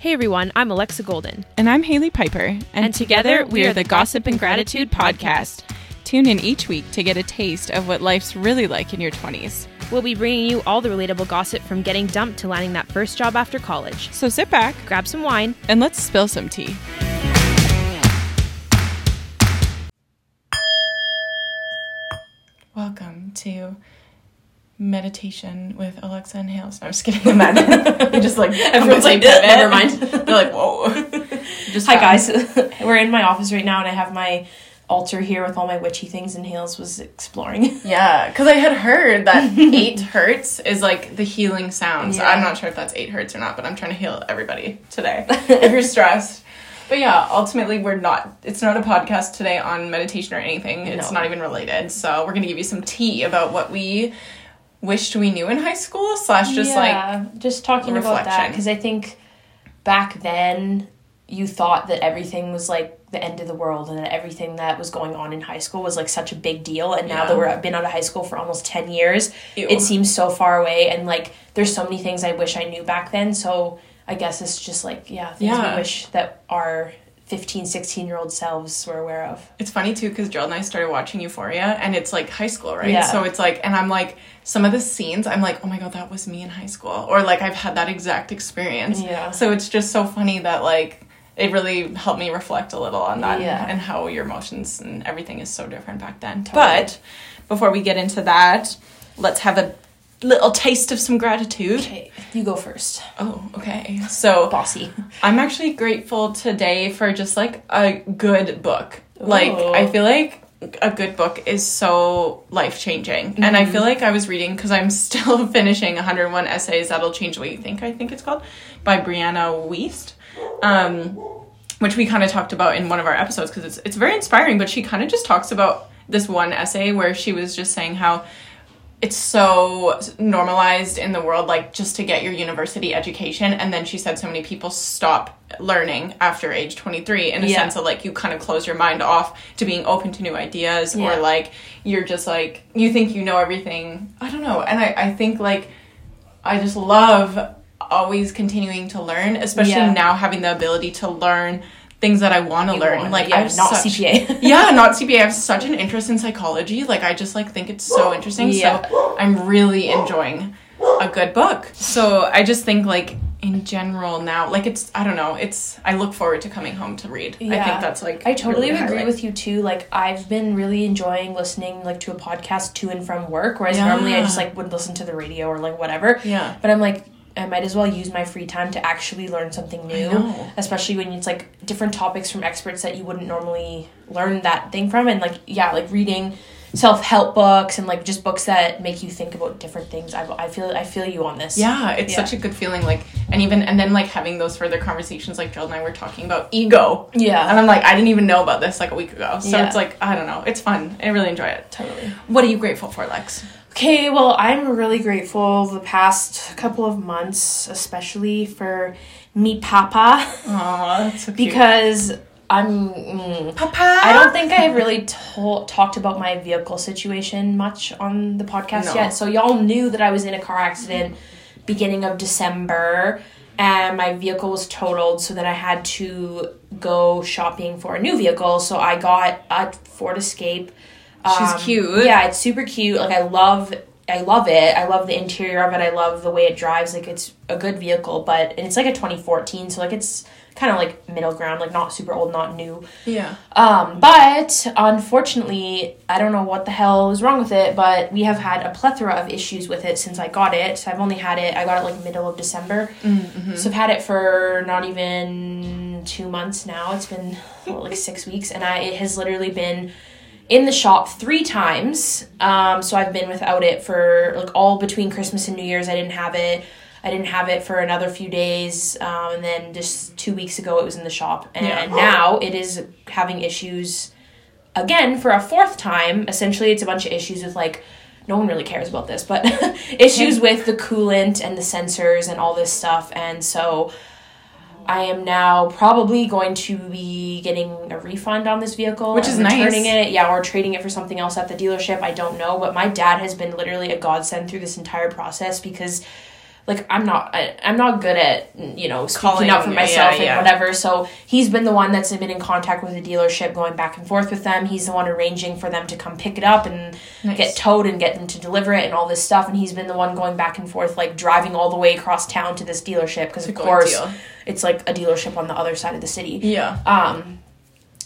Hey everyone, I'm Alexa Golden. And I'm Haley Piper. And together we are the Gossip and Gratitude Podcast. Tune in each week to get a taste of what life's really like in your 20s. We'll be bringing you all the relatable gossip from getting dumped to landing that first job after college. So sit back, grab some wine, and let's spill some tea. Welcome to meditation with Alexa and Hales. No, I'm just kidding. Imagine. Just like, everyone's like, never mind. They're like, whoa. Hi guys. We're in my office right now and I have my altar here with all my witchy things and Hales was exploring. Yeah, because I had heard that 8 hertz is like the healing sounds. Yeah. I'm not sure if that's 8 hertz or not, but I'm trying to heal everybody today if you're stressed. But yeah, ultimately it's not a podcast today on meditation or anything. It's not even related. So we're going to give you some tea about what we wished we knew in high school just talking reflection. About that. Because I think back then you thought that everything was like the end of the world and that everything that was going on in high school was like such a big deal. And now that we've been out of high school for almost 10 years, it seems so far away. And like, there's so many things I wish I knew back then. So I guess it's just like, we wish that our 15, 16-year-old selves were aware of. It's funny, too, because Gerald and I started watching Euphoria, and it's, like, high school, right? Yeah. So it's, like, and I'm, like, some of the scenes, I'm, like, oh, my God, that was me in high school. Or, like, I've had that exact experience. Yeah. So it's just so funny that, like, it really helped me reflect a little on that and how your emotions and everything is so different back then. Totally. But before we get into that, let's have a little taste of some gratitude. Okay, you go first. Oh, okay. So bossy. I'm actually grateful today for just like a good book. Ooh. Like I feel like a good book is so life-changing. Mm-hmm. And I feel like I was reading, because I'm still finishing 101 Essays That Will Change the Way You Think, I think it's called, by Brianna Wiest. Which we kind of talked about in one of our episodes, because it's very inspiring, but she kind of just talks about this one essay where she was just saying how it's so normalized in the world, like, just to get your university education. And then she said so many people stop learning after age 23 in a sense of, like, you kind of close your mind off to being open to new ideas or, like, you're just, like, you think you know everything. I don't know. And I think, like, I just love always continuing to learn, especially now having the ability to learn things that I want to learn. Like, I'm not CPA. Yeah, not CPA. I have such an interest in psychology. Like, I just, like, think it's so interesting. Yeah. So I'm really enjoying a good book. So I just think, like, in general now, like, it's, I don't know, it's, I look forward to coming home to read. Yeah. I think that's, like, I totally really agree with you, too. Like, I've been really enjoying listening, like, to a podcast to and from work, whereas normally I just, like, would listen to the radio or, like, whatever. Yeah. But I'm, like, I might as well use my free time to actually learn something new, especially when it's, like, different topics from experts that you wouldn't normally learn that thing from. And, like, yeah, like, reading self-help books and, like, just books that make you think about different things. I feel you on this. Yeah, it's such a good feeling, like, and then, like, having those further conversations, like, Gerald and I were talking about ego. Yeah. And I'm like, I didn't even know about this, like, a week ago. So it's, like, I don't know. It's fun. I really enjoy it. Totally. What are you grateful for, Lex? Okay, well, I'm really grateful the past couple of months, especially for me papa. Aww, that's so cute. Because I'm... Papa! I don't think I really talked about my vehicle situation much on the podcast yet. So y'all knew that I was in a car accident beginning of December, and my vehicle was totaled, so then I had to go shopping for a new vehicle. So I got a Ford Escape. She's cute. Yeah, it's super cute. Like, I love it. I love the interior of it. I love the way it drives. Like, it's a good vehicle, and it's like a 2014, so, like, it's kind of, like, middle ground. Like, not super old, not new. Yeah. But, unfortunately, I don't know what the hell is wrong with it, but we have had a plethora of issues with it since I got it. So I got it, like, middle of December. Mm-hmm. So I've had it for not even 2 months now. It's been, like, 6 weeks, and it has literally been in the shop 3 times, so I've been without it for, like, all between Christmas and New Year's. I didn't have it for another few days, and then just 2 weeks ago it was in the shop, and now it is having issues again for a 4th time. Essentially, it's a bunch of issues with, like, no one really cares about this, but issues with the coolant and the sensors and all this stuff, and so I am now probably going to be getting a refund on this vehicle. Which is nice. Returning it, or trading it for something else at the dealership. I don't know, but my dad has been literally a godsend through this entire process because like, I'm not good at, you know, speaking up for myself and whatever. So he's been the one that's been in contact with the dealership, going back and forth with them. He's the one arranging for them to come pick it up and get towed and get them to deliver it and all this stuff. And he's been the one going back and forth, like, driving all the way across town to this dealership. Because, of course, it's, like, a dealership on the other side of the city. Yeah.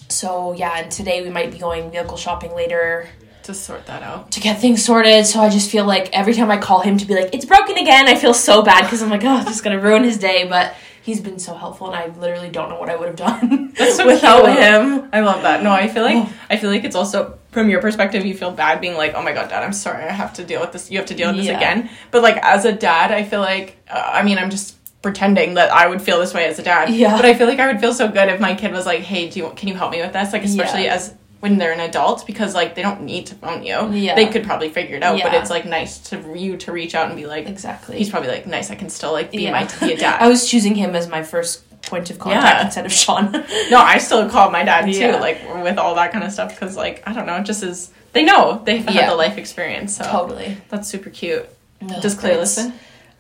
So, yeah, and today we might be going vehicle shopping later. To sort that out. To get things sorted. So I just feel like every time I call him to be like, it's broken again, I feel so bad because I'm like, oh, this is going to ruin his day. But he's been so helpful, and I literally don't know what I would have done without him. I love that. No, I feel like it's also, from your perspective, you feel bad being like, oh my God, Dad, I'm sorry. I have to deal with this. You have to deal with this again. But, like, as a dad, I feel like, I mean, I'm just pretending that I would feel this way as a dad. Yeah. But I feel like I would feel so good if my kid was like, hey, can you help me with this? Like, especially as when they're an adult, because, like, they don't need to phone you. Yeah. They could probably figure it out, but it's, like, nice to you to reach out and be like... Exactly. He's probably like, nice, I can still, like, be a dad. I was choosing him as my first point of contact instead of Sean. No, I still call my dad, too, like, with all that kind of stuff, because, like, I don't know, it just is... They know. They've had the life experience, so... Totally. That's super cute. No, does Clay listen?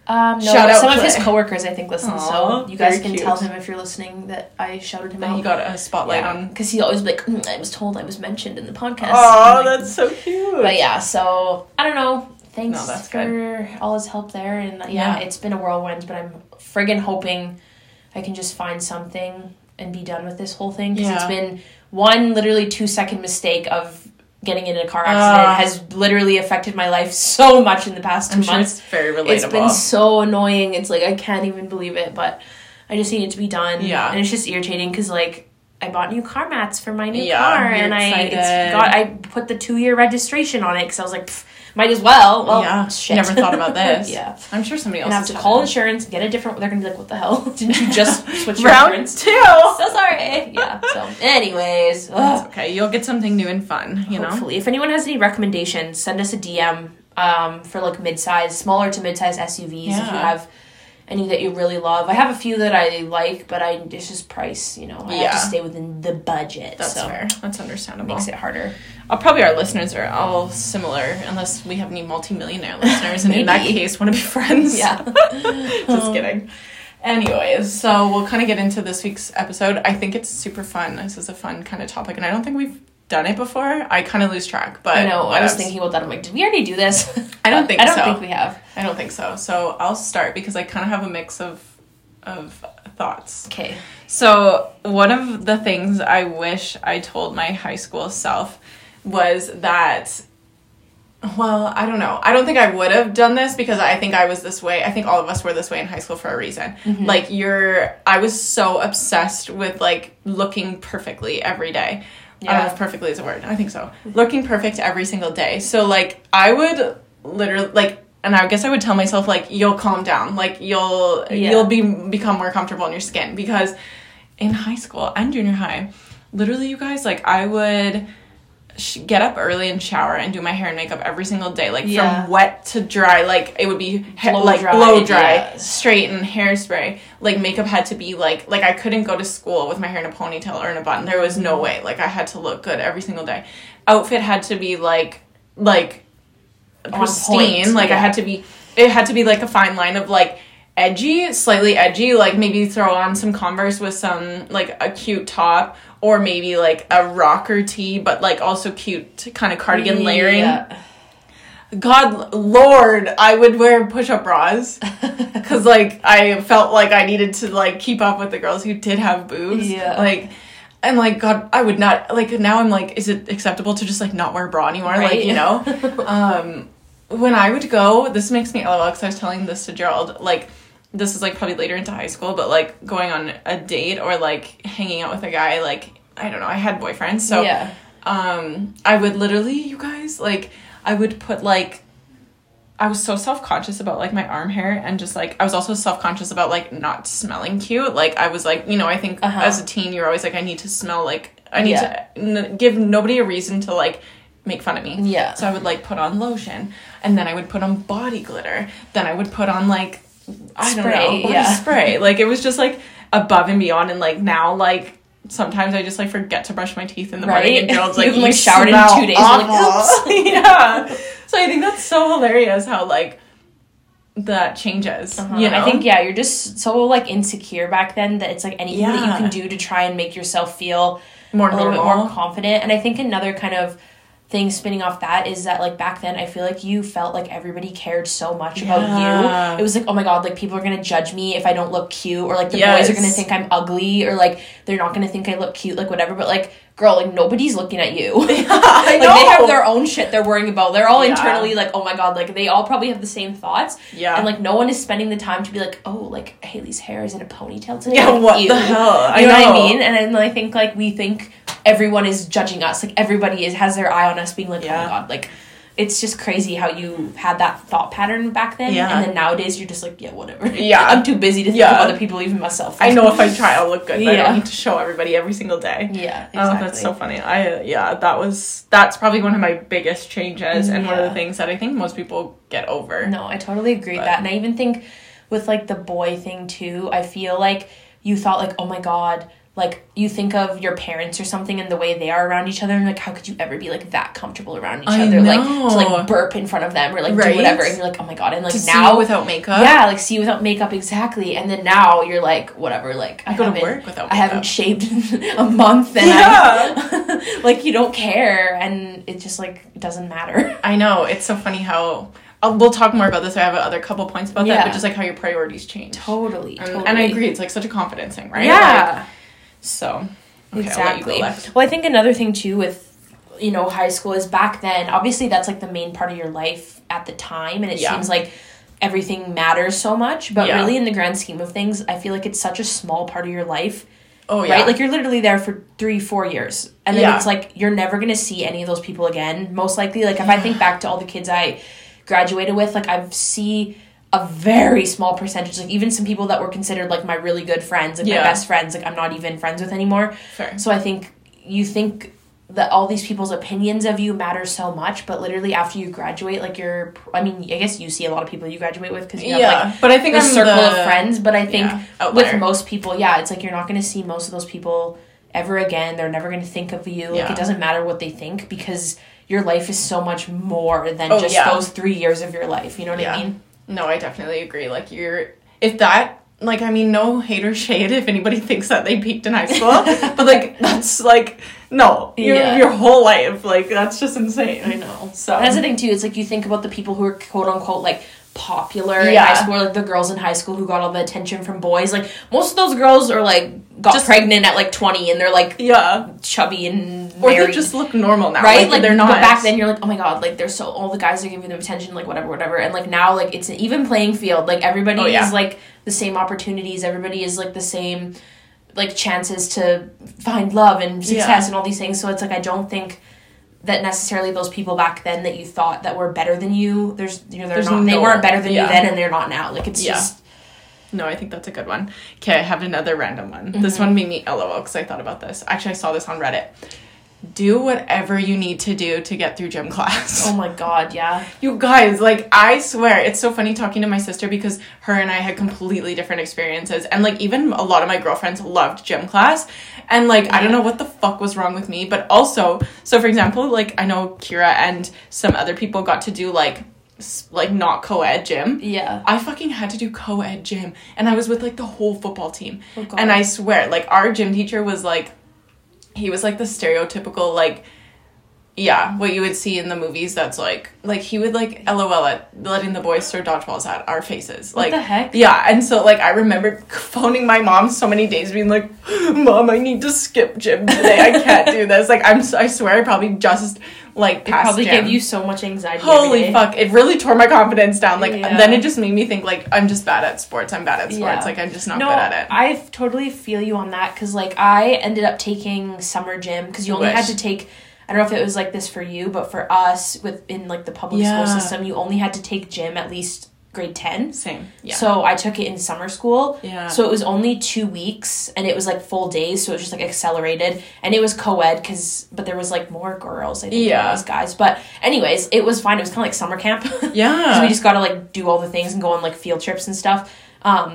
No, shout out some of his coworkers, I think, listen. Aww, so you guys can tell him if you're listening that I shouted him out. He got a spotlight on. Because he always be like, I was told I was mentioned in the podcast. Oh, like, that's so cute. But yeah, so I don't know. Thanks for all his help there. And it's been a whirlwind, but I'm friggin' hoping I can just find something and be done with this whole thing. Because it's been one literally 2-second mistake of getting in a car accident has literally affected my life so much in the past 2 months. I'm sure it's very relatable. It's been so annoying. It's like, I can't even believe it, but I just need it to be done. Yeah. And it's just irritating because, like, I bought new car mats for my new car, and I put the 2-year registration on it because I was like, might as well. Well, shit. Never thought about this. I'm sure somebody else is. And I have to call insurance, get a different... They're going to be like, what the hell? Didn't you just switch your insurance? Round 2! So sorry. Yeah, so... Anyways. That's okay. You'll get something new and fun, you know? Hopefully. If anyone has any recommendations, send us a DM for, like, mid-size, smaller to mid-size SUVs if you have any that you really love. I have a few that I like, but it's just price, you know. I have to stay within the budget. That's fair. That's understandable. Makes it harder. Probably our listeners are all similar, unless we have any multi-millionaire listeners, and in that case, want to be friends. Yeah. Just kidding. Anyways, so we'll kind of get into this week's episode. I think it's super fun. This is a fun kind of topic, and I don't think we've done it before. I kind of lose track, but... I know. I was thinking about that. I'm like, did we already do this? I don't think we have. I don't think so. So I'll start because I kind of have a mix of thoughts. Okay. So one of the things I wish I told my high school self was that, well, I don't know. I don't think I would have done this because I think I was this way. I think all of us were this way in high school for a reason. Mm-hmm. Like, I was so obsessed with, like, looking perfectly every day. Yeah. I don't know if perfectly is a word. I think so. Looking perfect every single day. So, like, I would literally, like, and I guess I would tell myself, like, you'll calm down. Like, you'll become more comfortable in your skin. Because in high school and junior high, literally, you guys, like, I would... get up early and shower and do my hair and makeup every single day, like from wet to dry. Like, it would be blow dry, straighten, hairspray. Like, makeup had to be like I couldn't go to school with my hair in a ponytail or in a bun. There was no way. Like, I had to look good every single day. Outfit had to be like pristine. On point. Like it had to be like a fine line of like slightly edgy, like maybe throw on some Converse with some like a cute top, or maybe like a rocker tee, but like also cute kind of cardigan layering. God, Lord, I would wear push-up bras because like I felt like I needed to like keep up with the girls who did have boobs. Yeah. Like, and like, God, I would not, like, now I'm like, is it acceptable to just like not wear a bra anymore? Right? Like, you know, when I would go, this makes me LOL because I was telling this to Gerald, like, this is, like, probably later into high school, but, like, going on a date or, like, hanging out with a guy, like, I don't know, I had boyfriends, so, I would literally, you guys, like, I would put, like, I was so self-conscious about, like, my arm hair, and just, like, I was also self-conscious about, like, not smelling cute, like, I was, like, you know, I think as a teen, you're always, like, I need to smell, like, I need to give nobody a reason to, like, make fun of me. Yeah. So I would, like, put on lotion, and then I would put on body glitter, then I would put on, like, spray. Like, it was just, like, above and beyond, and, like, now, like, sometimes I just, like, forget to brush my teeth in the morning, and Gerald's, like, you showered in 2 days, like, oops. So I think that's so hilarious how, like, that changes. You know? I think, yeah, you're just so, like, insecure back then that it's, like, anything that you can do to try and make yourself feel more normal, a little bit more confident. And I think another kind of thing spinning off that is that, like, back then I feel like you felt like everybody cared so much about you. It was like, oh my god, like, people are gonna judge me if I don't look cute, or like the boys are gonna think I'm ugly, or like they're not gonna think I look cute, like whatever. But like, girl, like, nobody's looking at you. Like, they have their own shit they're worrying about. They're all internally like, oh my god, like, they all probably have the same thoughts. Yeah. And like, no one is spending the time to be like, oh, like, Haley's hair is in a ponytail today. Yeah, like, what the hell? You know what I mean? And then I think, like, we think everyone is judging us. Like, everybody has their eye on us, being like, oh my god, like, it's just crazy how you had that thought pattern back then. Yeah. And then nowadays you're just like, yeah, whatever. Yeah. I'm too busy to think of other people, even myself. I know if I try, I'll look good. But I don't need to show everybody every single day. Yeah, exactly. Oh, that's so funny. That's probably one of my biggest changes, and one of the things that I think most people get over. No, I totally agree with that. And I even think with, like, the boy thing too, I feel like you thought, like, oh my god, like, you think of your parents or something and the way they are around each other, and like, how could you ever be like that comfortable around each other? Like, to like burp in front of them, or like do whatever, and you're like, oh my god. And like, to now see you without makeup. Yeah, like, see you without makeup, exactly. And then now you're like, whatever, like, I go to work without makeup. I haven't shaved in a month, and like, you don't care, and it just, like, doesn't matter. I know. It's so funny how we'll talk more about this. I have other couple points about that, but just like how your priorities change. Totally. And I agree, it's like such a confidence thing, right? Yeah. Like, so, okay, exactly. Well, I think another thing too with, you know, high school is back then, obviously that's like the main part of your life at the time, and it seems like everything matters so much, but really in the grand scheme of things, I feel like it's such a small part of your life. Oh, yeah. Right? Like, you're literally there for 3-4 years, and then it's like, you're never going to see any of those people again, most likely. Like, if I think back to all the kids I graduated with, like, I see a very small percentage, like, even some people that were considered, like, my really good friends and my best friends, like, I'm not even friends with anymore. Sure. So I think you think that all these people's opinions of you matter so much, but literally after you graduate, like, you're, I mean, I guess you see a lot of people you graduate with, because you have, like, but I think this circle of friends, but I think with most people, it's like, you're not going to see most of those people ever again. They're never going to think of you. Like, it doesn't matter what they think, because your life is so much more than those 3 years of your life. You know what I mean? No, I definitely agree. Like, I mean, no hate or shade if anybody thinks that they peaked in high school, but, like, that's, like, no, your whole life, like, that's just insane. I know. So, and that's the thing too, it's like, you think about the people who are quote unquote, like, popular in high school, or, like, the girls in high school who got all the attention from boys. Like, most of those girls are, like, got pregnant at, like, 20, and they're, like, chubby and married. Or they just look normal now. Right? Like, they're not. But back then, you're like, oh my god, like, they're so, all the guys are giving them attention, like, whatever, whatever. And, like, now, like, it's an even playing field. Like, everybody is, like, the same opportunities. Everybody is, like, the same, like, chances to find love and success and all these things. So it's, like, I don't think that necessarily those people back then that you thought that were better than you, they weren't better than you then, and they're not now. Like, it's just. No, I think that's a good one. Okay, I have another random one. Mm-hmm. This one made me LOL because I thought about this. Actually, I saw this on Reddit. Do whatever you need to do to get through gym class. Oh my god, yeah. You guys, like, I swear, it's so funny talking to my sister, because her and I had completely different experiences, and, like, even a lot of my girlfriends loved gym class, and, like, I don't know what the fuck was wrong with me, but also, so for example, like, I know Kira and some other people got to do, like not co-ed gym. Yeah. I fucking had to do co-ed gym, and I was with, like, the whole football team. Oh god. And I swear, like, our gym teacher was, like, he was, like, the stereotypical, like, what you would see in the movies that's, like, he would, like, LOL at letting the boys throw dodgeballs at our faces. Like, what the heck? Yeah, and so, like, I remember phoning my mom so many days, being like, Mom, I need to skip gym today. I can't do this. Like, I swear I probably just, like, passed gym. It probably gave you so much anxiety. Holy fuck. It really tore my confidence down. Like, then it just made me think, like, I'm just bad at sports. Like, I'm just not good at it. I totally feel you on that, because, like, I ended up taking summer gym, because you only had to take, I don't know if it was like this for you, but for us within, like, the public school system, you only had to take gym at least grade 10. Same. Yeah. So I took it in summer school. Yeah. So it was only 2 weeks, and it was, like, full days. So it was just, like, accelerated, and it was co-ed but there was, like, more girls, I think, than there was guys. But anyways, it was fine. It was kind of like summer camp. Yeah. So we just got to, like, do all the things and go on, like, field trips and stuff.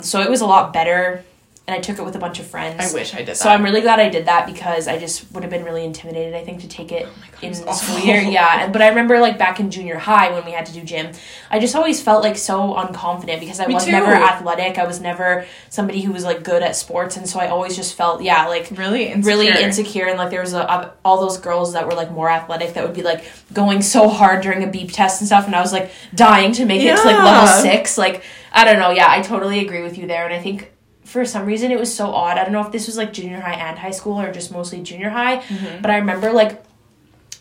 So it was a lot better and I took it with a bunch of friends. I wish I did that. So I'm really glad I did that, because I just would have been really intimidated, I think, to take it in school year. Yeah, but I remember, like, back in junior high when we had to do gym, I just always felt, like, so unconfident because I was never athletic. I was never somebody who was, like, good at sports, and so I always just felt, like, really insecure. And, like, there was all those girls that were, like, more athletic that would be, like, going so hard during a beep test and stuff, and I was, like, dying to make it to, like, level 6. Like, I don't know. Yeah, I totally agree with you there, and I think for some reason it was so odd. I don't know if this was like junior high and high school or just mostly junior high, but I remember like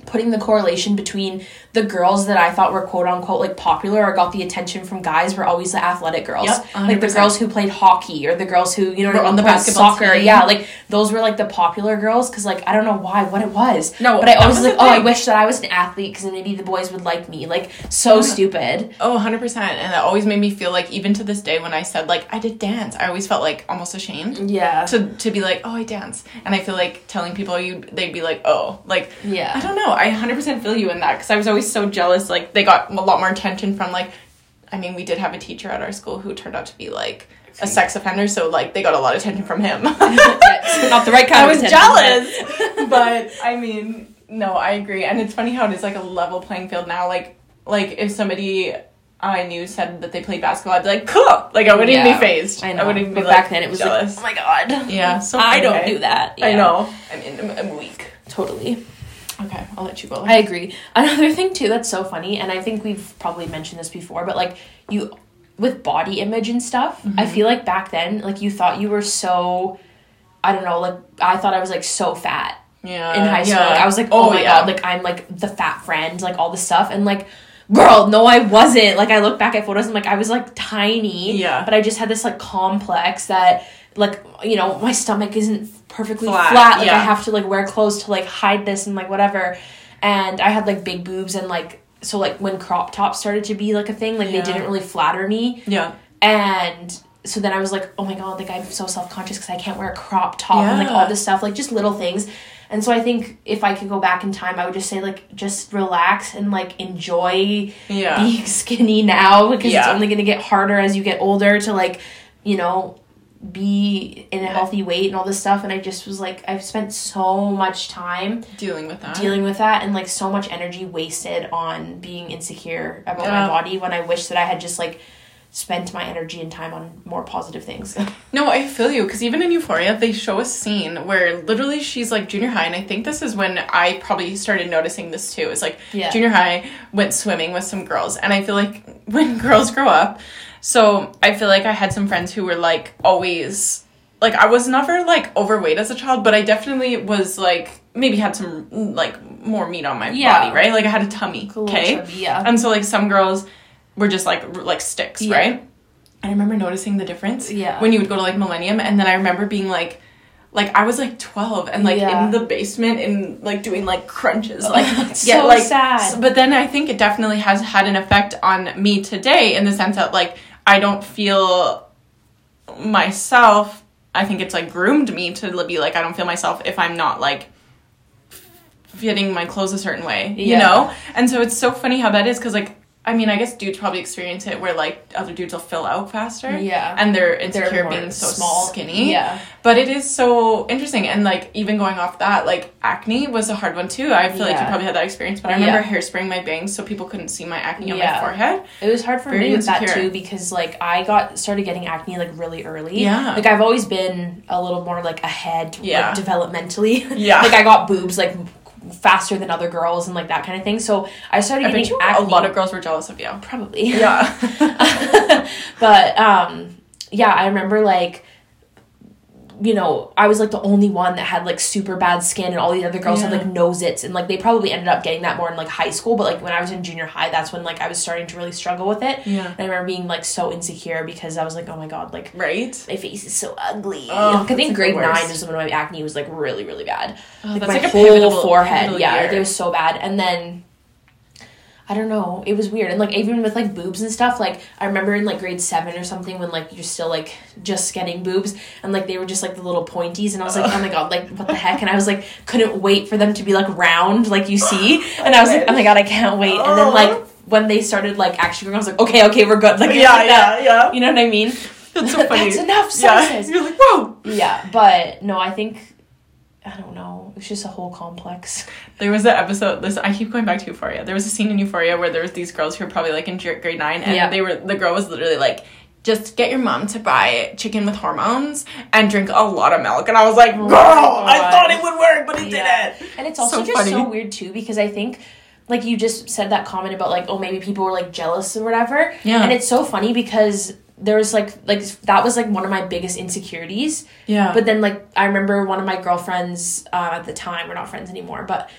putting the correlation between the girls that I thought were quote unquote like popular or got the attention from guys were always the athletic girls. Yep, like the girls who played hockey or the girls who, you know, were on the basketball soccer team. Yeah, like those were like the popular girls, because like I don't know why what it was. No, but I always was like, I wish that I was an athlete because then maybe the boys would like me. Like so stupid. Oh, 100%. And that always made me feel like, even to this day when I said like I did dance, I always felt like almost ashamed. Yeah. To be like, oh, I dance. And I feel like telling people they'd be like, oh, like I don't know. I 100% feel you in that, because I was always so jealous. Like, they got a lot more attention from, like, I mean, we did have a teacher at our school who turned out to be, like, a sex offender, so, like, they got a lot of attention from him. Not the right kind of attention. I was jealous. But, I mean, no, I agree. And it's funny how it is, like, a level playing field now. Like if somebody I knew said that they played basketball, I'd be like, cool. Like, I wouldn't even be phased. I know. I wouldn't even be, like, back then it was jealous. Like, oh, my God. Yeah. So I don't do that. Yeah. I know. I mean, I'm weak. Totally. Okay, I'll let you go. I agree. Another thing, too, that's so funny, and I think we've probably mentioned this before, but, like, you, with body image and stuff, I feel like back then, like, you thought you were so, I don't know, like, I thought I was, like, so fat in high school. Like, I was like, oh my God, like, I'm, like, the fat friend, like, all this stuff, and, like, girl, no, I wasn't. Like, I look back at photos, and, like, I was, like, tiny, but I just had this, like, complex that, like, you know, my stomach isn't perfectly flat. Like, I have to, like, wear clothes to, like, hide this and, like, whatever. And I had, like, big boobs and, like, so, like, when crop tops started to be, like, a thing, like, they didn't really flatter me. Yeah. And so then I was like, oh, my God, like, I'm so self-conscious because I can't wear a crop top and, like, all this stuff. Like, just little things. And so I think if I could go back in time, I would just say, like, just relax and, like, enjoy being skinny now, because it's only going to get harder as you get older to, like, you know, be in a healthy weight and all this stuff. And I just was like, I've spent so much time dealing with that and like so much energy wasted on being insecure about my body, when I wish that I had just like spent my energy and time on more positive things. No, I feel you, because even in Euphoria they show a scene where literally she's like junior high, and I think this is when I probably started noticing this too. It's like junior high, went swimming with some girls, and I feel like when girls grow up, so I feel like I had some friends who were like always like, I was never like overweight as a child, but I definitely was like maybe had some like more meat on my body, right? Like I had a tummy, okay? And so like some girls were just like sticks, right? I remember noticing the difference when you would go to like Millennium, and then I remember being like I was like 12 and like in the basement and like doing like crunches, like so like sad. But then I think it definitely has had an effect on me today in the sense that like I don't feel myself. I think it's like groomed me to be like, I don't feel myself if I'm not like fitting my clothes a certain way, you know? And so it's so funny how that is, because like, I mean, I guess dudes probably experience it where, like, other dudes will fill out faster. Yeah. And they're insecure being so small, skinny. Yeah. But it is so interesting. And, like, even going off that, like, acne was a hard one, too. I feel like you probably had that experience. But I remember hairspraying my bangs so people couldn't see my acne on my forehead. It was hard for me with that, too, because, like, I started getting acne, like, really early. Yeah. Like, I've always been a little more, like, ahead, like, developmentally. Yeah. Like, I got boobs, like, faster than other girls and like that kind of thing, so I started getting acne. A lot of girls were jealous of you, probably. Yeah. But I remember, like, you know, I was like the only one that had like super bad skin, and all these other girls had like nosits, and like they probably ended up getting that more in like high school, but like when I was in junior high, that's when like I was starting to really struggle with it. Yeah. And I remember being like so insecure because I was like, oh my God, like my face is so ugly. Oh, like, I think grade 9 is when my acne was like really, really bad. Oh, like, that's my whole forehead. Yeah, like, it was so bad. And then I don't know, it was weird. And like even with like boobs and stuff, like I remember in like grade 7 or something when like you're still like just getting boobs, and like they were just like the little pointies, and I was like, oh my God, like what the heck? And I was like, couldn't wait for them to be like round, like you see. And I was like, oh my God, I can't wait. And then like when they started like actually growing, I was like, okay, we're good. Like, you know what I mean? That's so funny. That's enough sentences. Yeah. You're like, whoa. Yeah, but no, I think, I don't know. It's just a whole complex. There was that episode, listen, I keep going back to Euphoria. There was a scene in Euphoria where there was these girls who were probably like in grade 9 and yeah. the girl was literally like, just get your mom to buy chicken with hormones and drink a lot of milk. And I was like, girl, I thought it would work, but it didn't. And it's also so weird too, because I think, like, you just said that comment about like, oh, maybe people were like jealous or whatever. Yeah. And it's so funny because there was like that was like one of my biggest insecurities. Yeah. But then like, I remember one of my girlfriends at the time, we're not friends anymore, but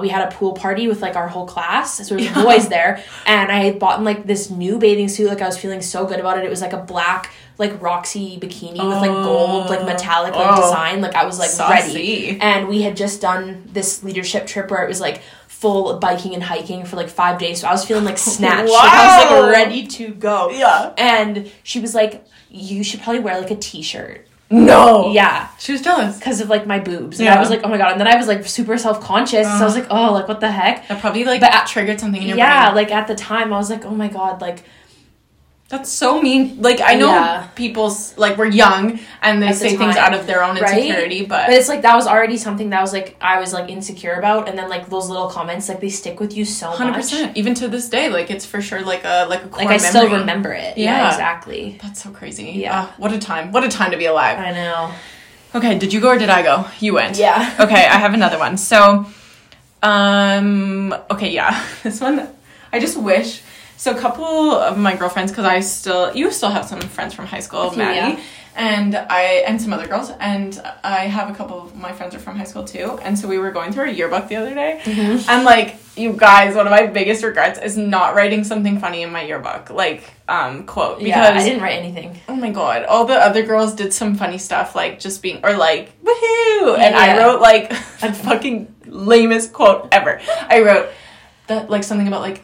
we had a pool party with like our whole class, so there was boys there, and I had bought like this new bathing suit, like I was feeling so good about it. It was like a black like Roxy bikini with like gold like metallic like design, like I was like saucy. Ready, and we had just done this leadership trip where it was like full biking and hiking for like 5 days, so I was feeling like snatched. Wow. Like I was like ready to go. Yeah. And she was like, you should probably wear like a t-shirt. No. Yeah. She was jealous. Because of, like, my boobs. Yeah. And I was like, oh, my God. And then I was, like, super self-conscious. So I was like, oh, like, what the heck? That probably, like, but triggered something in your brain. Yeah, like, at the time, I was like, oh, my God, like... That's so mean. Like, I know people, like, we're young, and they say things out of their own insecurity, right? But it's, like, that was already something that was, like, I was, like, insecure about, and then, like, those little comments, like, they stick with you so 100%. Much. 100%. Even to this day, like, it's for sure, like a core memory. Like, I still remember it. Yeah, exactly. That's so crazy. Yeah. What a time. What a time to be alive. I know. Okay, did you go or did I go? You went. Yeah. Okay, I have another one. So, okay, yeah. This one, I just wish... So a couple of my girlfriends, because you still have some friends from high school, Maddie, and some other girls, and I have a couple of my friends are from high school too, and so we were going through our yearbook the other day, and like, you guys, one of my biggest regrets is not writing something funny in my yearbook, like, quote, because... Yeah, I didn't write anything. Oh my God, all the other girls did some funny stuff, like, just being, or like, woohoo, and I wrote, like, a fucking lamest quote ever. I wrote, that like, something about, like,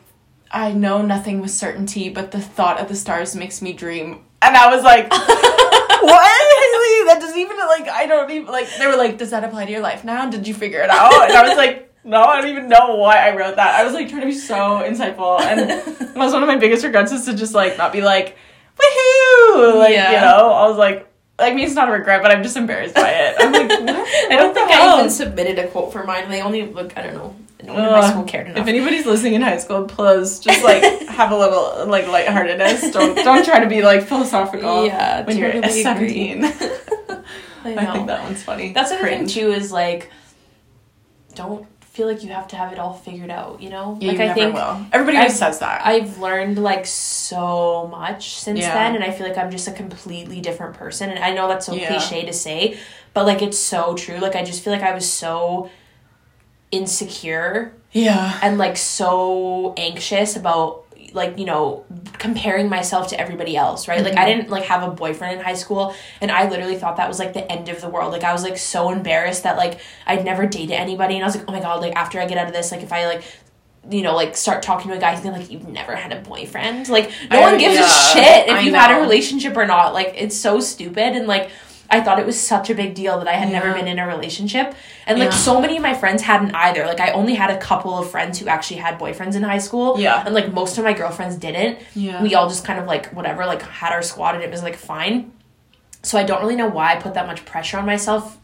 I know nothing with certainty, but the thought of the stars makes me dream. And I was like, what? That doesn't even, like, I don't even, like, they were like, does that apply to your life now? Did you figure it out? And I was like, no, I don't even know why I wrote that. I was, like, trying to be so insightful. And that was one of my biggest regrets is to just, like, not be like, woohoo! Like, you know, I was like, I mean, it's not a regret, but I'm just embarrassed by it. I'm like, what? I don't think I even submitted a quote for mine. They only, like, I don't know. No one in my school cared enough. If anybody's listening in high school, please just, like, have a little, like, lightheartedness. Don't try to be, like, philosophical when you're 17. I think that one's funny. That's the thing, too, is, like, don't feel like you have to have it all figured out, you know? Yeah, like, I think everybody always says that. I've learned, like, so much since then, and I feel like I'm just a completely different person. And I know that's so cliche to say, but, like, it's so true. Like, I just feel like I was so... insecure and like so anxious about, like, you know, comparing myself to everybody else, right? Like, I didn't like have a boyfriend in high school, and I literally thought that was like the end of the world. Like, I was like so embarrassed that like I'd never dated anybody, and I was like, oh my God, like after I get out of this, like if I like, you know, like start talking to a guy, he's like, you've never had a boyfriend, like no one gives a shit if you've had a relationship or not. Like, it's so stupid. And like, I thought it was such a big deal that I had never been in a relationship. And, like, so many of my friends hadn't either. Like, I only had a couple of friends who actually had boyfriends in high school. Yeah. And, like, most of my girlfriends didn't. Yeah. We all just kind of, like, whatever, like, had our squad, and it was, like, fine. So I don't really know why I put that much pressure on myself.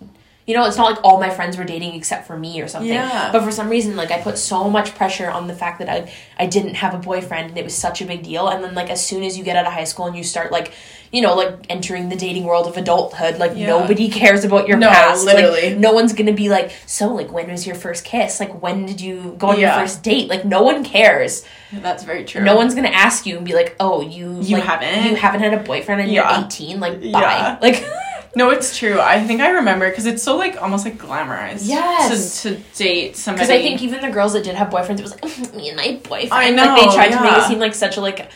You know, it's not like all my friends were dating except for me or something. Yeah. But for some reason, like, I put so much pressure on the fact that I didn't have a boyfriend, and it was such a big deal. And then, like, as soon as you get out of high school and you start, like, you know, like, entering the dating world of adulthood, like, nobody cares about your past. Literally. Like, no one's going to be like, so, like, when was your first kiss? Like, when did you go on your first date? Like, no one cares. That's very true. No one's going to ask you and be like, oh, you like, haven't? You haven't had a boyfriend and you're 18? Like, bye. Yeah. Like... No, it's true. I think I remember because it's so, like, almost, like, glamorized. Yes. To date somebody. Because I think even the girls that did have boyfriends, it was like, me and my boyfriend. I know. Like, they tried to make it seem like such a, like,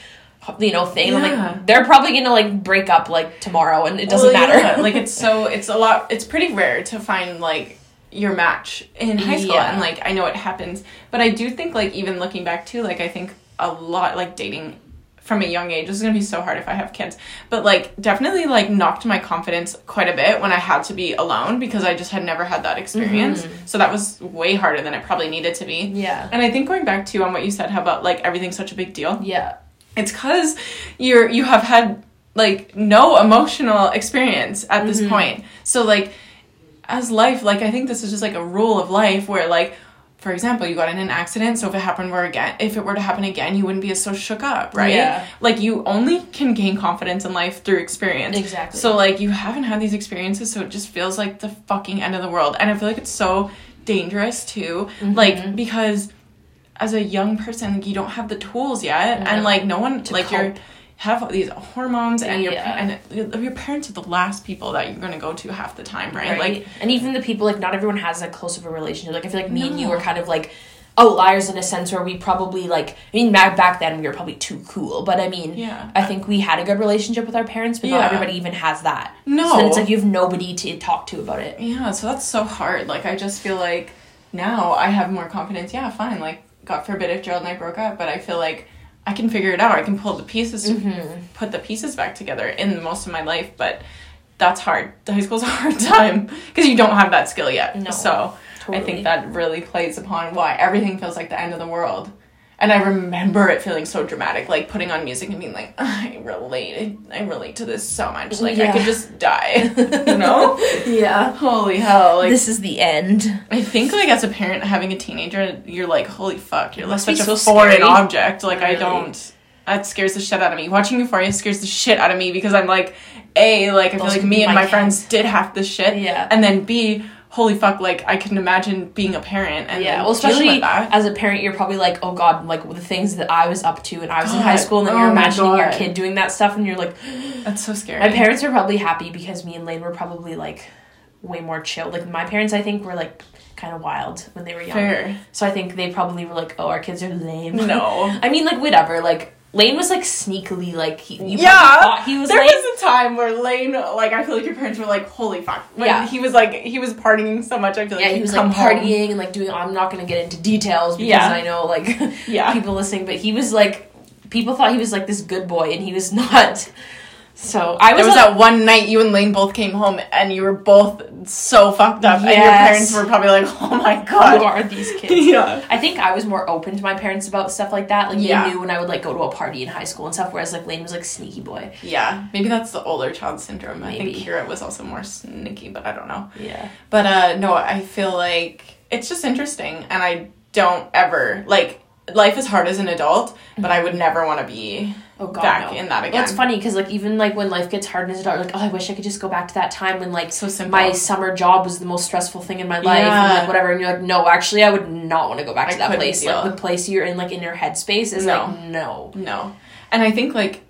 you know, thing. Yeah. Like, they're probably going to, like, break up, like, tomorrow, and it doesn't matter. Like, it's so, it's pretty rare to find, like, your match in high school. And, like, I know it happens. But I do think, like, even looking back, too, like, I think a lot, like, dating from a young age, this is gonna be so hard if I have kids, but like definitely like knocked my confidence quite a bit when I had to be alone, because I just had never had that experience. So that was way harder than it probably needed to be. And I think going back to on what you said, how about like everything's such a big deal, it's because you have had like, no emotional experience at this point. So, like, as life, like, I think this is just, like, a rule of life where, like, for example, you got in an accident, so if it were to happen again, you wouldn't be so shook up, right? Yeah. Like, you only can gain confidence in life through experience. Exactly. So, like, you haven't had these experiences, so it just feels like the fucking end of the world. And I feel like it's so dangerous, too, like, because as a young person, like, you don't have the tools yet, and, like, no one, to like, you have all these hormones, and your parents are the last people that you're going to go to half the time, right? Like, and even the people, like, not everyone has that close of a relationship. Like, I feel like me and you were kind of, like, outliers in a sense where we probably, like, I mean, back then we were probably too cool, but I mean, I think we had a good relationship with our parents, but not everybody even has that. No. So then it's like you have nobody to talk to about it. Yeah, so that's so hard. Like, I just feel like now I have more confidence. Yeah, fine. Like, God forbid if Gerald and I broke up, but I feel like I can figure it out. I can pull the pieces, put the pieces back together in most of my life, but that's hard. The high school's a hard time because you don't have that skill yet. No, so totally. I think that really plays upon why everything feels like the end of the world. And I remember it feeling so dramatic, like putting on music and being like, I relate to this so much. Like, I could just die, you know? Yeah. Holy hell. Like, this is the end. I think, like, as a parent having a teenager, you're like, holy fuck, you're like such a foreign object. Like, really? That scares the shit out of me. Watching Euphoria scares the shit out of me because I'm like, A, like, I feel like me and my friends did half this shit. Yeah. And then B, holy fuck, like, I can imagine being a parent and well, especially with that. As a parent, you're probably like, oh god, like, the things that I was up to and I was in high school, and then you're imagining your kid doing that stuff, and you're like, that's so scary. My parents are probably happy because me and Lane were probably, like, way more chill. Like, my parents, I think, were, like, kind of wild when they were young. Fair. So I think they probably were like, oh, our kids are lame. No. I mean, like, whatever, like, Lane was, like, sneakily, like, you thought he was there lame. There was a time where Lane, like, I feel like your parents were like, holy fuck. When he was, like, he was partying so much, I feel like he was, like, partying home. And, like, doing, I'm not going to get into details because I know, like, people listening, but he was, like, people thought he was, like, this good boy, and he was not. So, I was, there was like, that one night you and Lane both came home, and you were both so fucked up, and your parents were probably like, oh my god. Who are these kids? Yeah. I think I was more open to my parents about stuff like that. Like, they knew when I would, like, go to a party in high school and stuff, whereas, like, Lane was, like, sneaky boy. Yeah. Maybe that's the older child syndrome. Maybe. I think Kira was also more sneaky, but I don't know. Yeah. But, no, I feel like it's just interesting, and I don't ever, like, life is hard as an adult, but I would never want to be... Oh god, back in that again. Well, it's funny because, like, even, like, when life gets hard as a daughter, like, oh, I wish I could just go back to that time when, like, so simple. My summer job was the most stressful thing in my life, and, like, whatever. And you're like, no, actually, I would not want to go back to that place. Like, the place you're in, like, in your headspace is like, no. And I think, like,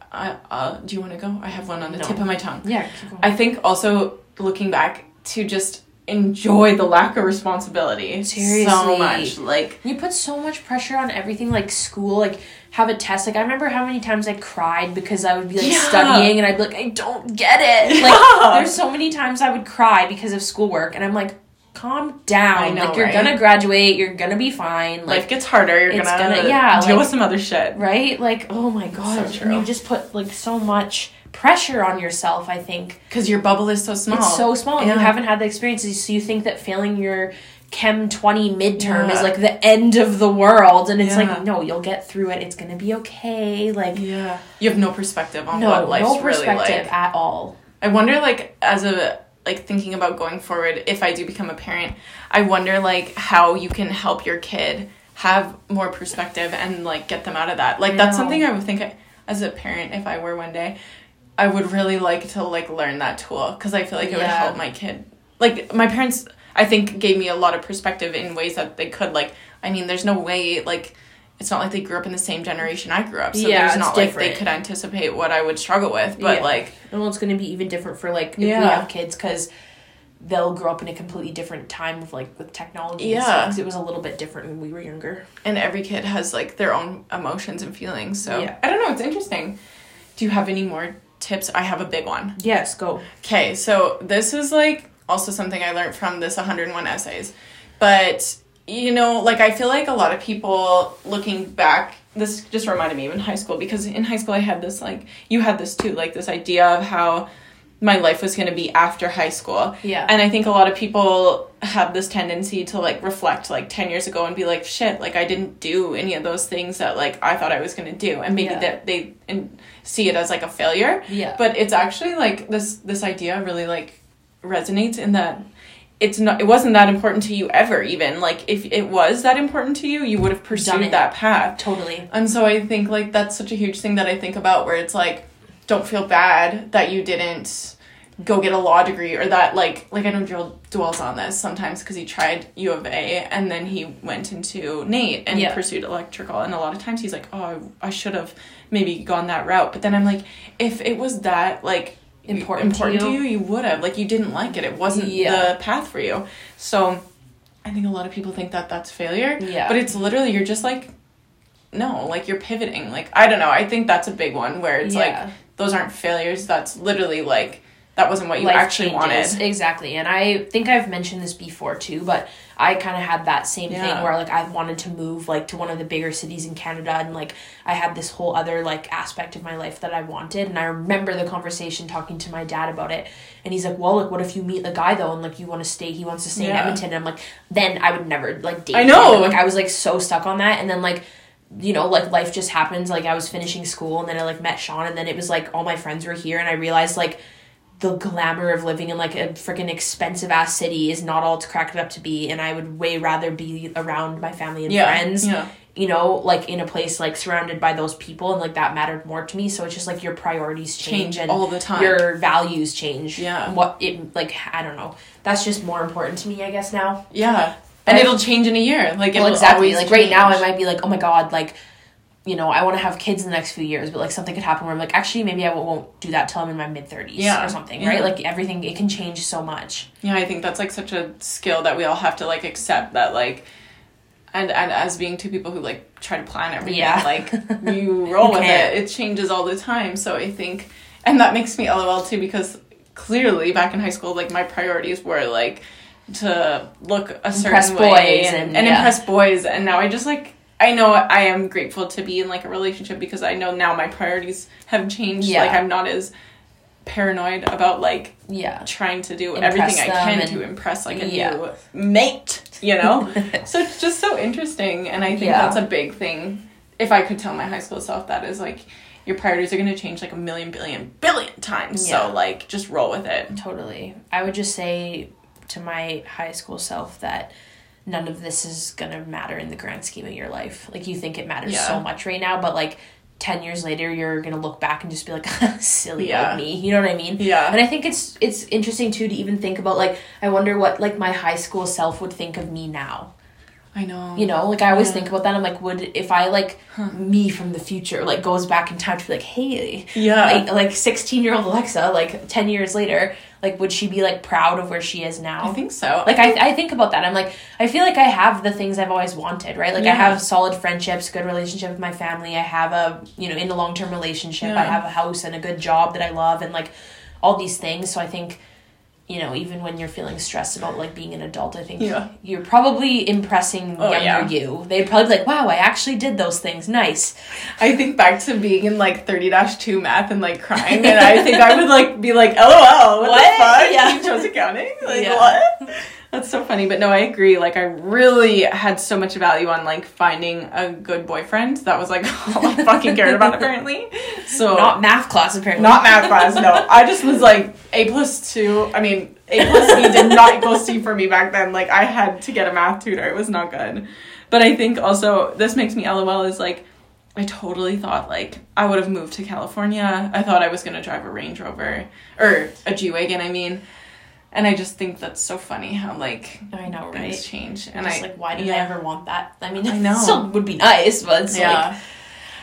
do you want to go? I have one on the tip of my tongue. Yeah, keep going. I think also looking back to just enjoy the lack of responsibility. Seriously, so much. Like, you put so much pressure on everything, like school, like, have a test. Like, I remember how many times I cried because I would be, like, studying, and I'd be like, I don't get it. Yeah. Like, there's so many times I would cry because of schoolwork, and I'm like, calm down. I know, like, you're gonna graduate, you're gonna be fine. Like, life gets harder, you're gonna deal, like, with some other shit. Right? Like, oh my god. So you just put, like, so much pressure on yourself, I think. Because your bubble is so small. It's so small, and you haven't had the experiences, so you think that failing your Chem 20 midterm is, like, the end of the world, and it's like, no, you'll get through it, it's gonna be okay. Like, you have no perspective on what life's really like. No perspective at all. I wonder, like, as a, like, thinking about going forward, if I do become a parent, I wonder, like, how you can help your kid have more perspective and, like, get them out of that. Like, that's something I would think, as a parent, if I were one day, I would really like to, like, learn that tool, because I feel like it would help my kid. Like, my parents, I think, gave me a lot of perspective in ways that they could, like, I mean, there's no way, like, it's not like they grew up in the same generation I grew up, so there's not, like, different. They could anticipate what I would struggle with, but, like... Well, it's going to be even different for, like, if we have kids, because they'll grow up in a completely different time of, like, with technology and stuff, because it was a little bit different when we were younger. And every kid has, like, their own emotions and feelings, so... Yeah. I don't know, it's interesting. Do you have any more... tips? I have a big one. Yes, go. Okay, so this is, like, also something I learned from this 101 Essays. But, you know, like, I feel like a lot of people looking back, this just reminded me of in high school, because in high school I had this, like, you had this too, like, this idea of how my life was going to be after high school. Yeah. And I think a lot of people have this tendency to, like, reflect, like, 10 years ago and be like, shit, like, I didn't do any of those things that, like, I thought I was going to do. And maybe that they see it as, like, a failure. Yeah. But it's actually, like, this idea really, like, resonates in that it wasn't that important to you ever, even. Like, if it was that important to you, you would have pursued that path. Totally. And so I think, like, that's such a huge thing that I think about, where it's, like, don't feel bad that you didn't go get a law degree, or that, like I know Gerald dwells on this sometimes because he tried U of A and then he went into Nate and pursued electrical. And a lot of times he's like, oh, I should have maybe gone that route. But then I'm like, if it was that, like, important to you, you would have. Like, you didn't like it. It wasn't the path for you. So I think a lot of people think that that's failure. Yeah. But it's literally, you're just like, no, like, you're pivoting. Like, I don't know. I think that's a big one where it's like, those aren't failures. That's literally, like, that wasn't what you actually wanted. Exactly. And I think I've mentioned this before, too, but I kind of had that same thing where, like, I've wanted to move, like, to one of the bigger cities in Canada. And, like, I had this whole other, like, aspect of my life that I wanted. And I remember the conversation talking to my dad about it. And he's like, well, like, what if you meet the guy, though? And, like, he wants to stay in Edmonton. And I'm like, then I would never, like, date him. I know. And, like, I was, like, so stuck on that. And then, like, you know, like, life just happens. Like, I was finishing school and then I, like, met Sean, and then it was like all my friends were here, and I realized, like, the glamour of living in, like, a freaking expensive ass city is not all it's cracked up to be, and I would way rather be around my family and friends, you know, like, in a place, like, surrounded by those people, and, like, that mattered more to me. So it's just, like, your priorities change and all the time. Your values change. Yeah. What it, like, I don't know. That's just more important to me, I guess, now. Yeah. And it'll change in a year. Like, well, exactly. Like, right now, I might be like, oh my God, like, you know, I want to have kids in the next few years, but, like, something could happen where I'm like, actually, maybe I won't do that till I'm in my mid-30s or something, right? Like, everything, it can change so much. Yeah, I think that's, like, such a skill that we all have to, like, accept that, like, and as being two people who, like, try to plan everything, like, you roll with it. It changes all the time. So I think, and that makes me LOL, too, because clearly back in high school, like, my priorities were, like, to look a certain way and impress boys, and now I just, like, I know I am grateful to be in, like, a relationship, because I know now my priorities have changed. Like, I'm not as paranoid about, like, trying to do everything I can to impress, like, a new mate, you know. So it's just so interesting, and I think that's a big thing. If I could tell my high school self, that is, like, your priorities are going to change, like, a million billion billion times, so, like, just roll with it. Totally. I would just say to my high school self that none of this is gonna matter in the grand scheme of your life. Like, you think it matters so much right now, but, like, 10 years later you're gonna look back and just be like, silly old me, you know what I mean? Yeah. And I think it's interesting too to even think about, like, I wonder what, like, my high school self would think of me now. I know. You know, like, I always think about that. I'm like, would, if I, like, me from the future, like, goes back in time to be like, hey, like 16-year-old Alexa, like, 10 years later, like, would she be, like, proud of where she is now? I think so. Like, I think about that. I'm like, I feel like I have the things I've always wanted, right? Like, I have solid friendships, good relationship with my family. I have a, you know, in a long-term relationship. I have a house and a good job that I love and, like, all these things. So I think, you know, even when you're feeling stressed about, like, being an adult, I think you're probably impressing younger you. They'd probably be like, wow, I actually did those things. Nice. I think back to being in, like, 30-2 math and, like, crying, and I think I would, like, be like, LOL, what the fuck? Yeah. You chose accounting? Like, what? That's so funny. But no, I agree. Like, I really had so much value on, like, finding a good boyfriend. That was, like, all I fucking cared about, apparently. So not math class, apparently. Not math class, no. I just was, like, A plus B did not equal C for me back then. Like, I had to get a math tutor. It was not good. But I think also, this makes me LOL, is, like, I totally thought, like, I would have moved to California. I thought I was going to drive a Range Rover, or a G-Wagon, I mean. And I just think that's so funny how, like, I know, right? Things change. And just, like, why did I ever want that? I mean, I know. It still would be nice, but it's like...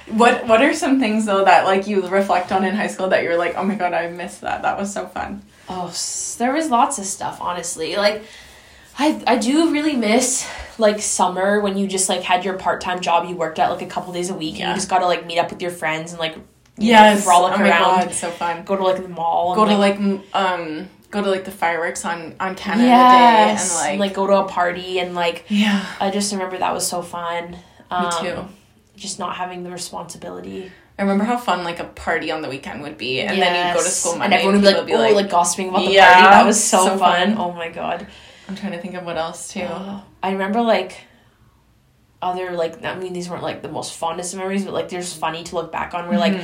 What are some things, though, that, like, you reflect on in high school that you're like, oh my God, I missed that. That was so fun. Oh, there was lots of stuff, honestly. Like, I do really miss, like, summer when you just, like, had your part-time job you worked at, like, a couple days a week. Yeah. And you just got to, like, meet up with your friends and, like, frolic around. God, it's so fun. Go to, like, the mall. Go to the fireworks on Canada Day. And, like, go to a party. And, like, I just remember that was so fun. Me too. Just not having the responsibility. I remember how fun, like, a party on the weekend would be. And then you'd go to school Monday. And everyone would be like, oh, like, gossiping about the party. That was so fun. Oh, my God. I'm trying to think of what else, too. I remember, like, other, like, I mean, these weren't, like, the most fondest memories, but, like, they're just funny to look back on. Where, like,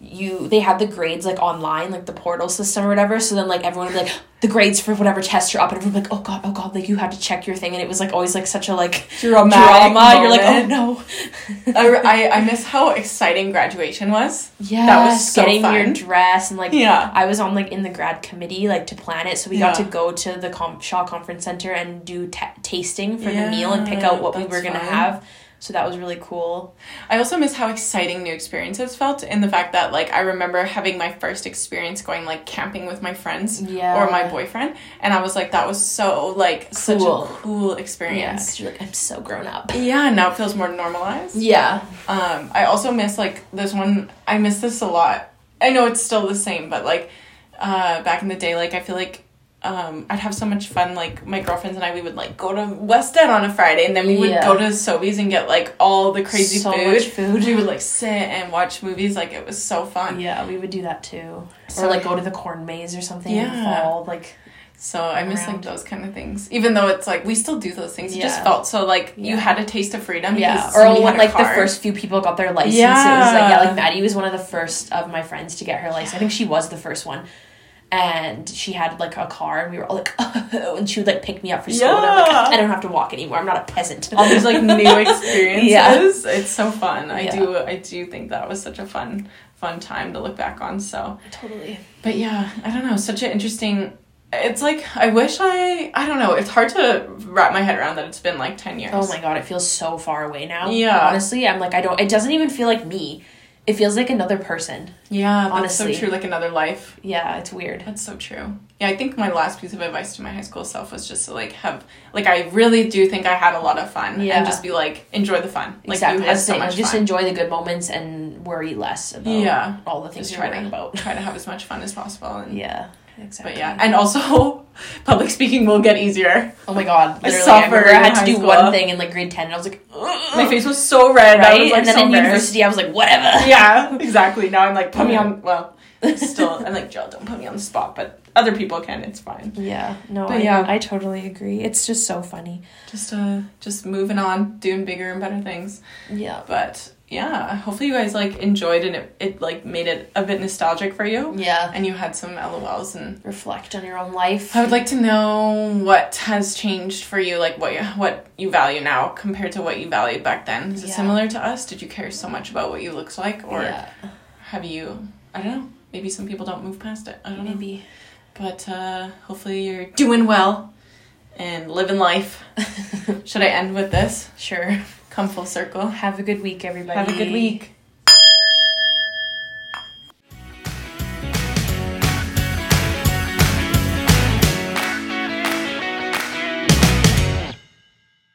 they had the grades, like, online, like, the portal system or whatever. So then, like, everyone would be like, the grades for whatever test you're up. And everyone would be like, oh, God, like, you had to check your thing. And it was, like, always, like, such a, like, drama. You're like, oh, no. I miss how exciting graduation was. Yeah. That was so getting fun. Your dress. And, like, I was on, like, in the grad committee, like, to plan it. So we got to go to the Shaw Conference Center and do tasting for the meal and pick out what we were going to have. So that was really cool. I also miss how exciting new experiences felt, and the fact that, like, I remember having my first experience going, like, camping with my friends or my boyfriend, and I was like, that was so, like, cool. Such a cool experience. Yeah, you're like, I'm so grown up. Yeah, now it feels more normalized. Yeah. I also miss, like, this one, I miss this a lot. I know it's still the same, but, like, back in the day, like, I feel like I'd have so much fun, like, my girlfriends and I, we would, like, go to West End on a Friday, and then we would go to Sobey's and get, like, all the crazy food. We would, like, sit and watch movies. Like, it was so fun. Yeah, we would do that too. So, or, like, go to the corn maze or something in the fall. Like, so I miss, like, those kind of things. Even though it's, like, we still do those things. It just felt so, like, you had a taste of freedom. Yeah. Or when, like, the first few people got their license. Yeah. It was, like, like, Maddie was one of the first of my friends to get her license. I think she was the first one. And she had, like, a car, and we were all like, oh, and she would, like, pick me up for school, and I'm like, I don't have to walk anymore. I'm not a peasant. All these, like, new experiences. It's so fun. I do think that was such a fun time to look back on, so. Totally. But, yeah, I don't know, such an interesting, it's, like, I wish I don't know, it's hard to wrap my head around that it's been, like, 10 years. Oh, my God, it feels so far away now. Yeah. Honestly, I'm, like, it doesn't even feel like me. It feels like another person. Yeah, that's honestly so true. Like, another life. Yeah, it's weird. That's so true. Yeah, I think my last piece of advice to my high school self was just to, like, have... Like, I really do think I had a lot of fun. Yeah. And just be like, enjoy the fun. Like, exactly. You had so much just fun. Enjoy the good moments and worry less about all the things just you're worrying about. Try to have as much fun as possible. And yeah, exactly. But yeah, and also... Public speaking will get easier. Oh my God. Literally, I had to do one thing in, like, grade 10, and I was like, ugh. My face was so red. Right? I was, like, and then so in university, I was like, whatever. Yeah, exactly. Now I'm like, put me on, well, still, I'm like, Gerald, don't put me on the spot, but other people can. It's fine. Yeah. No, but I totally agree. It's just so funny. Just moving on, doing bigger and better things. Yeah. But... yeah, hopefully you guys, like, enjoyed, and it like made it a bit nostalgic for you. Yeah. And you had some LOLs and... reflect on your own life. I would like to know what has changed for you, like, what you value now compared to what you valued back then. Is it similar to us? Did you care so much about what you looked like? Or have you... I don't know. Maybe some people don't move past it. I don't know. Maybe. But hopefully you're doing well and living life. Should I end with this? Sure. Come full circle. Have a good week, everybody. Have a good week.